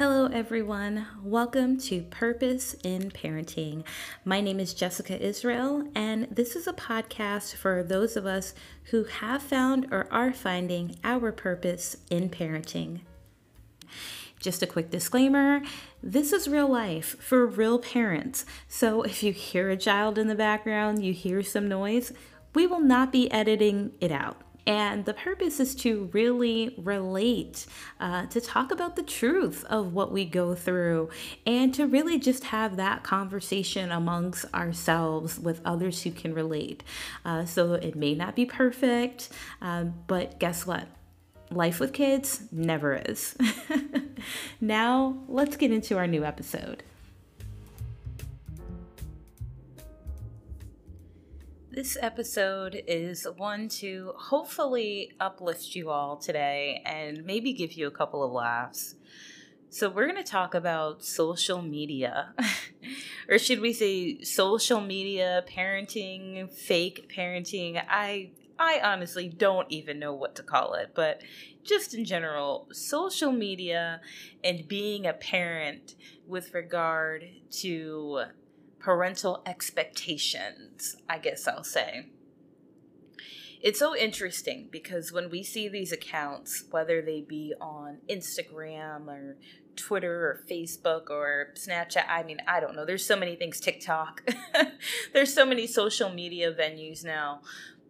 Hello everyone, welcome to Purpose in Parenting. My name is Jessica Israel, and this is a podcast for those of us who have found or are finding our purpose in parenting. Just a quick disclaimer, this is real life for real parents. So if you hear a child in the background, you hear some noise, we will not be editing it out. And the purpose is to really relate, to talk about the truth of what we go through, and to really just have that conversation amongst ourselves with others who can relate. So it may not be perfect, but guess what? Life with kids never is. Now, let's get into our new episode. This episode is one to hopefully uplift you all today and maybe give you a couple of laughs. So we're going to talk about social media, or should we say social media, parenting, fake parenting. I honestly don't even know what to call it, but just in general, social media and being a parent with regard to parental expectations, I guess I'll say. It's so interesting because when we see these accounts, whether they be on Instagram or Twitter or Facebook or Snapchat, I mean, I don't know. There's so many things, TikTok. There's so many social media venues now.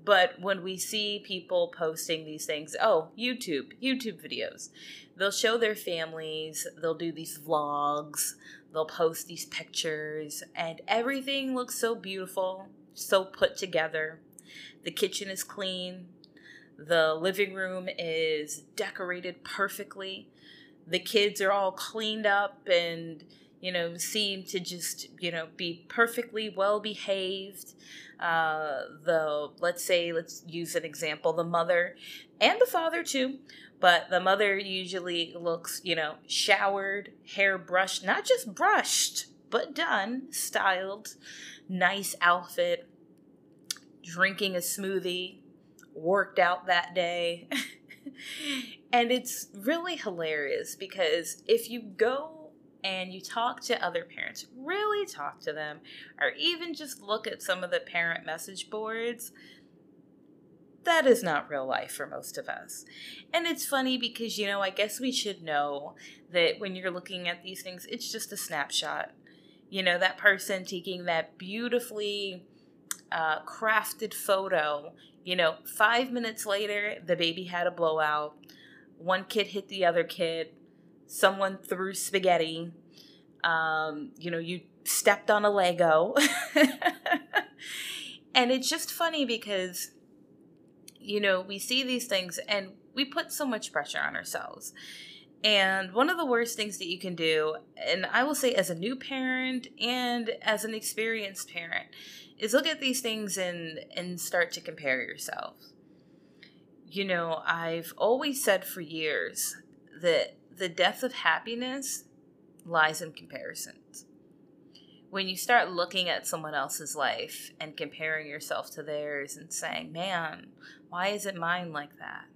But when we see people posting these things, YouTube videos, they'll show their families, they'll do these vlogs, they'll post these pictures, and everything looks so beautiful, so put together. The kitchen is clean. The living room is decorated perfectly. The kids are all cleaned up and, seem to just, be perfectly well behaved. Let's use an example, the mother and the father too, but the mother usually looks, showered, hair brushed, not just brushed, but done, styled, nice outfit, drinking a smoothie, worked out that day. And it's really hilarious because if you go and you talk to other parents, really talk to them, or even just look at some of the parent message boards, that is not real life for most of us. And it's funny because, I guess we should know that when you're looking at these things, it's just a snapshot. That person taking that beautifully crafted photo, 5 minutes later, the baby had a blowout. One kid hit the other kid. Someone threw spaghetti, you stepped on a Lego. And it's just funny because, we see these things and we put so much pressure on ourselves. And one of the worst things that you can do, and I will say as a new parent and as an experienced parent, is look at these things and start to compare yourself. I've always said for years that the depth of happiness lies in comparisons. When you start looking at someone else's life and comparing yourself to theirs and saying, man, why isn't mine like that?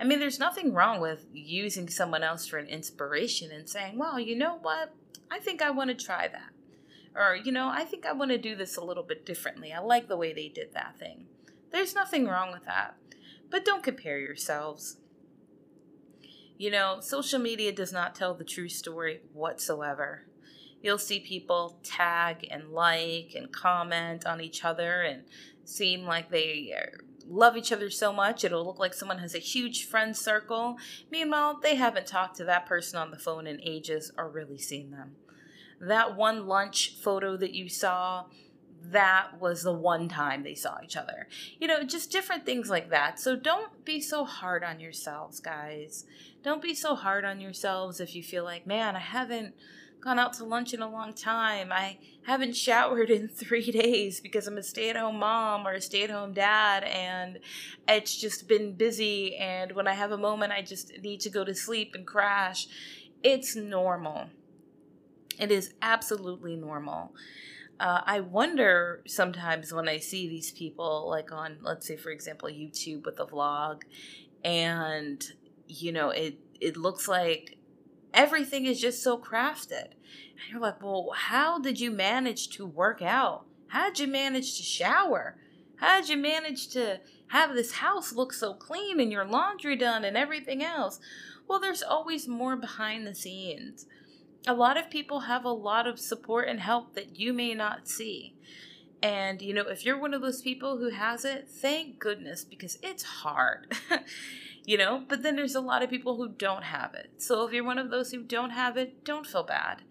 I mean, there's nothing wrong with using someone else for an inspiration and saying, well, you know what? I think I want to try that. Or, I think I want to do this a little bit differently. I like the way they did that thing. There's nothing wrong with that. But don't compare yourselves. Social media does not tell the true story whatsoever. You'll see people tag and like and comment on each other and seem like they love each other so much. It'll look like someone has a huge friend circle. Meanwhile, they haven't talked to that person on the phone in ages or really seen them. That one lunch photo that you saw, that was the one time they saw each other. Just different things like that. So don't be so hard on yourselves, guys. Don't be so hard on yourselves if you feel like, man, I haven't gone out to lunch in a long time. I haven't showered in 3 days because I'm a stay-at-home mom or a stay-at-home dad, and it's just been busy, and when I have a moment, I just need to go to sleep and crash. It's normal. It is absolutely normal. I wonder sometimes when I see these people, like on, let's say, for example, YouTube with a vlog, and, it looks like Everything is just so crafted. And you're like, well, how did you manage to work out? How did you manage to shower? How did you manage to have this house look so clean and your laundry done and everything else? Well, there's always more behind the scenes. A lot of people have a lot of support and help that you may not see. And, you know, if you're one of those people who has it, thank goodness, because it's hard, you know, but then there's a lot of people who don't have it. So if you're one of those who don't have it, don't feel bad.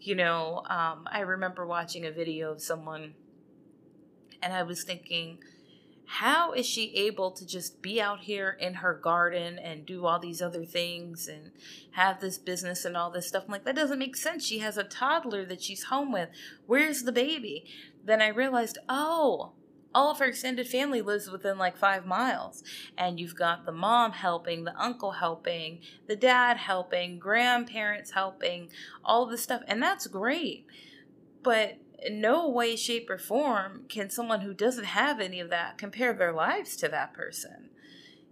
You know, I remember watching a video of someone and I was thinking, how is she able to just be out here in her garden and do all these other things and have this business and all this stuff? I'm like, that doesn't make sense. She has a toddler that she's home with. Where's the baby? Then I realized, oh, all of her extended family lives within like 5 miles. And you've got the mom helping, the uncle helping, the dad helping, grandparents helping, all this stuff. And that's great. But in no way, shape, or form can someone who doesn't have any of that compare their lives to that person.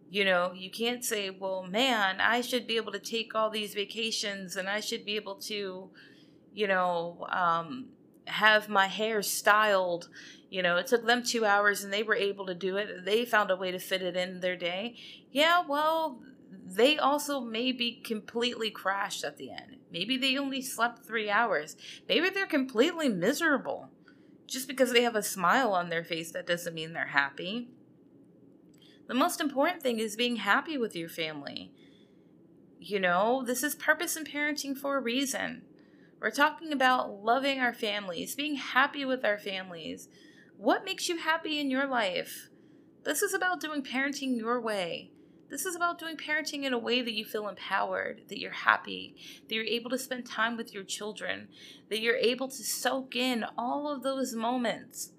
You know, you can't say, well, man, I should be able to take all these vacations and I should be able to, you know, have my hair styled. You know, it took them 2 hours and they were able to do it. They found a way to fit it in their day. Yeah, well, they also may be completely crashed at the end. Maybe they only slept 3 hours. Maybe they're completely miserable. Just because they have a smile on their face, that doesn't mean they're happy. The most important thing is being happy with your family. You know, this is Purpose in Parenting for a reason. We're talking about loving our families, being happy with our families. What makes you happy in your life? This is about doing parenting your way. This is about doing parenting in a way that you feel empowered, that you're happy, that you're able to spend time with your children, that you're able to soak in all of those moments.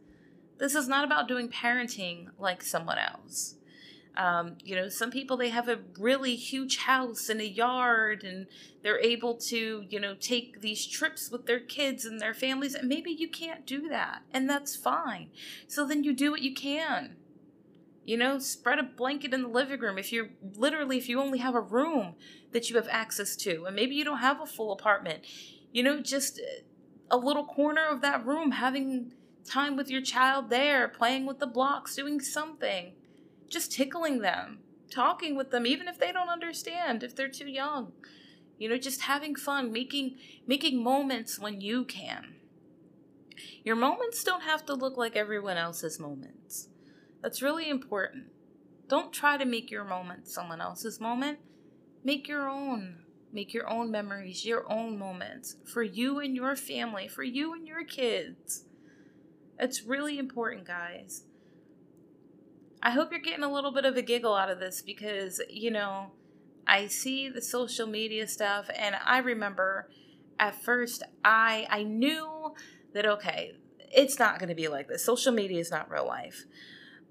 This is not about doing parenting like someone else. You know, some people, they have a really huge house and a yard and they're able to, you know, take these trips with their kids and their families. And maybe you can't do that. And that's fine. So then you do what you can. You know, spread a blanket in the living room if you only have a room that you have access to, and maybe you don't have a full apartment, you know, just a little corner of that room, having time with your child there, playing with the blocks, doing something, just tickling them, talking with them, even if they don't understand, if they're too young, you know, just having fun, making moments when you can. Your moments don't have to look like everyone else's moments. That's really important. Don't try to make your moment someone else's moment. Make your own. Make your own memories, your own moments for you and your family, for you and your kids. It's really important, guys. I hope you're getting a little bit of a giggle out of this because, you know, I see the social media stuff and I remember at first I knew that, okay, it's not going to be like this. Social media is not real life.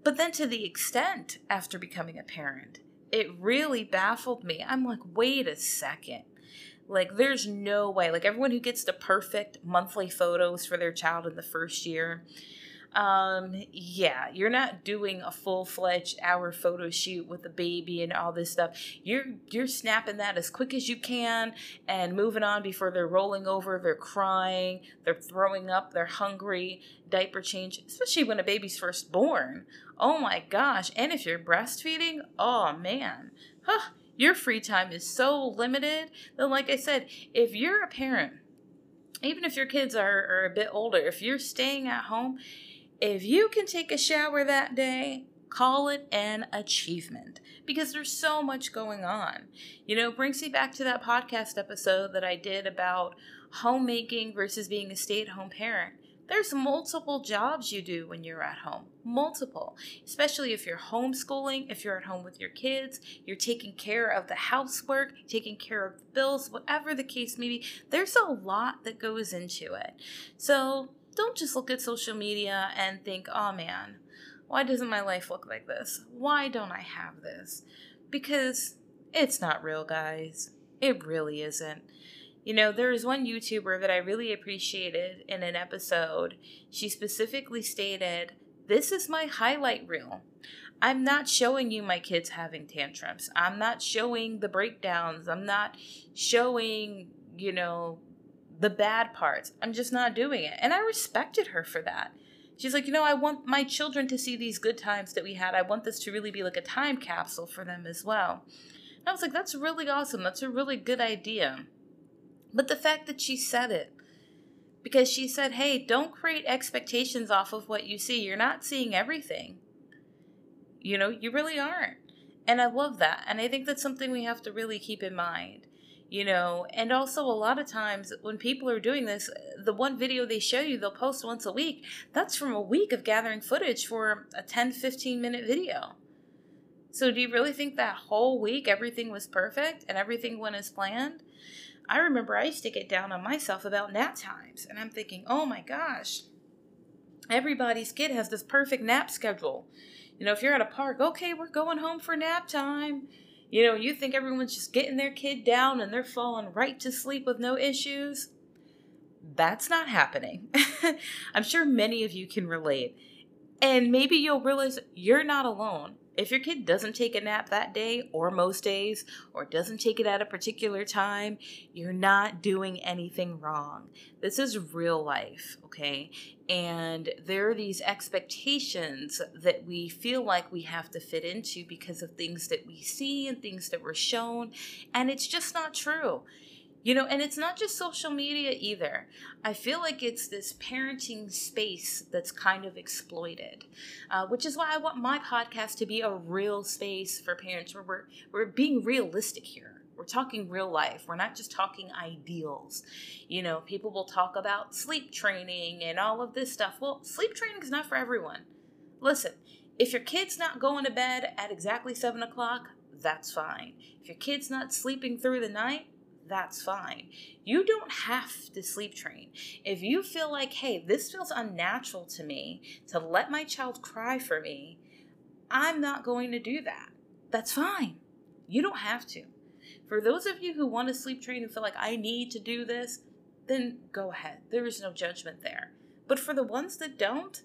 But then to the extent after becoming a parent, it really baffled me. I'm like, wait a second. Like, there's no way. Like, everyone who gets the perfect monthly photos for their child in the first year, yeah, you're not doing a full-fledged hour photo shoot with the baby and all this stuff. You're snapping that as quick as you can and moving on before they're rolling over, they're crying, they're throwing up, they're hungry, diaper change, especially when a baby's first born. Oh my gosh. And if you're breastfeeding, oh man, your free time is so limited. Then like I said, if you're a parent, even if your kids are a bit older, if you're staying at home, if you can take a shower that day, call it an achievement because there's so much going on. You know, it brings me back to that podcast episode that I did about homemaking versus being a stay-at-home parent. There's multiple jobs you do when you're at home, multiple, especially if you're homeschooling, if you're at home with your kids, you're taking care of the housework, taking care of the bills, whatever the case may be. There's a lot that goes into it. So don't just look at social media and think, oh man, why doesn't my life look like this? Why don't I have this? Because it's not real, guys. It really isn't. You know, there is one YouTuber that I really appreciated in an episode. She specifically stated, this is my highlight reel. I'm not showing you my kids having tantrums. I'm not showing the breakdowns. I'm not showing, you know, the bad parts. I'm just not doing it. And I respected her for that. She's like, you know, I want my children to see these good times that we had. I want this to really be like a time capsule for them as well. And I was like, that's really awesome. That's a really good idea. But the fact that she said it, because she said, hey, don't create expectations off of what you see. You're not seeing everything. You know, you really aren't. And I love that. And I think that's something we have to really keep in mind. You know, and also a lot of times when people are doing this, the one video they show you, they'll post once a week. That's from a week of gathering footage for a 10, 15-minute video. So do you really think that whole week everything was perfect and everything went as planned? I remember I used to get down on myself about nap times. And I'm thinking, oh my gosh, everybody's kid has this perfect nap schedule. You know, if you're at a park, okay, we're going home for nap time. You know, you think everyone's just getting their kid down and they're falling right to sleep with no issues. That's not happening. I'm sure many of you can relate. And maybe you'll realize you're not alone. If your kid doesn't take a nap that day or most days or doesn't take it at a particular time, you're not doing anything wrong. This is real life, okay? And there are these expectations that we feel like we have to fit into because of things that we see and things that we're shown, and it's just not true. You know, and it's not just social media either. I feel like it's this parenting space that's kind of exploited, which is why I want my podcast to be a real space for parents where we're being realistic here. We're talking real life. We're not just talking ideals. You know, people will talk about sleep training and all of this stuff. Well, sleep training is not for everyone. Listen, if your kid's not going to bed at exactly 7 o'clock, that's fine. If your kid's not sleeping through the night, that's fine. You don't have to sleep train. If you feel like, hey, this feels unnatural to me to let my child cry for me, I'm not going to do that. That's fine. You don't have to. For those of you who want to sleep train and feel like I need to do this, then go ahead. There is no judgment there. But for the ones that don't,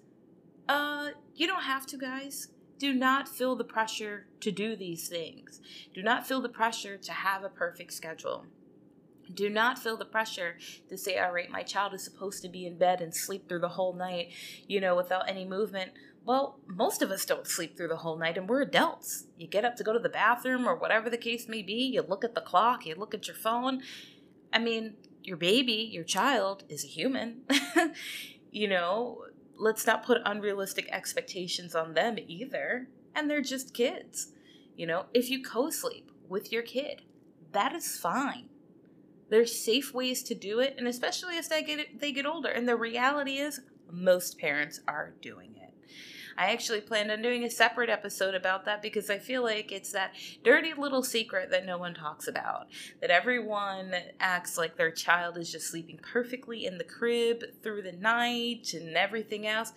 you don't have to, guys. Do not feel the pressure to do these things. Do not feel the pressure to have a perfect schedule. Do not feel the pressure to say, all right, my child is supposed to be in bed and sleep through the whole night, you know, without any movement. Well, most of us don't sleep through the whole night, and we're adults. You get up to go to the bathroom or whatever the case may be. You look at the clock. You look at your phone. I mean, your baby, your child is a human. You know, let's not put unrealistic expectations on them either. And they're just kids. You know, if you co-sleep with your kid, that is fine. There's safe ways to do it, and especially as they get older. And the reality is, most parents are doing it. I actually planned on doing a separate episode about that because I feel like it's that dirty little secret that no one talks about. That everyone acts like their child is just sleeping perfectly in the crib through the night and everything else.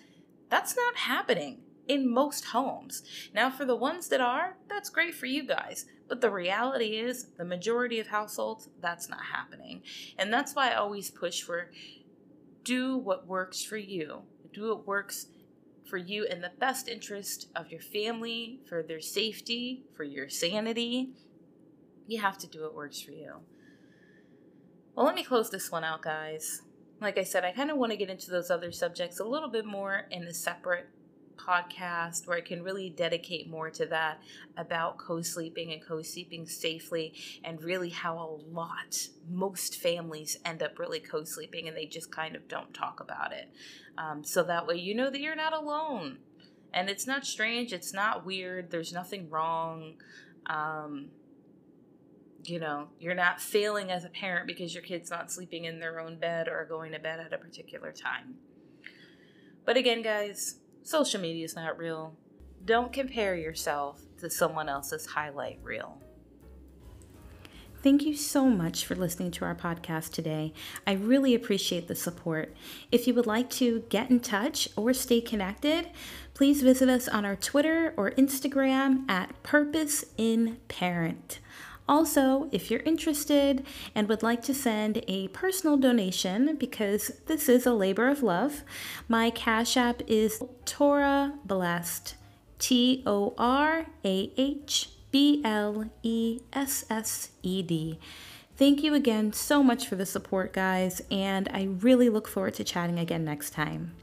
That's not happening in most homes. Now, for the ones that are, that's great for you guys. But the reality is, the majority of households, that's not happening. And that's why I always push for do what works for you. Do what works for you in the best interest of your family, for their safety, for your sanity. You have to do what works for you. Well, let me close this one out, guys. Like I said, I kind of want to get into those other subjects a little bit more in a separate podcast where I can really dedicate more to that about co-sleeping and co-sleeping safely, and really how most families end up really co-sleeping and they just kind of don't talk about it. So that way you know that you're not alone and it's not strange, it's not weird, there's nothing wrong. You know, you're not failing as a parent because your kid's not sleeping in their own bed or going to bed at a particular time. But again, guys, social media is not real. Don't compare yourself to someone else's highlight reel. Thank you so much for listening to our podcast today. I really appreciate the support. If you would like to get in touch or stay connected, please visit us on our Twitter or Instagram at Purpose in Parent. Also, if you're interested and would like to send a personal donation, because this is a labor of love, my Cash App is Torah Blessed, TORAH BLESSED. Thank you again so much for the support, guys, and I really look forward to chatting again next time.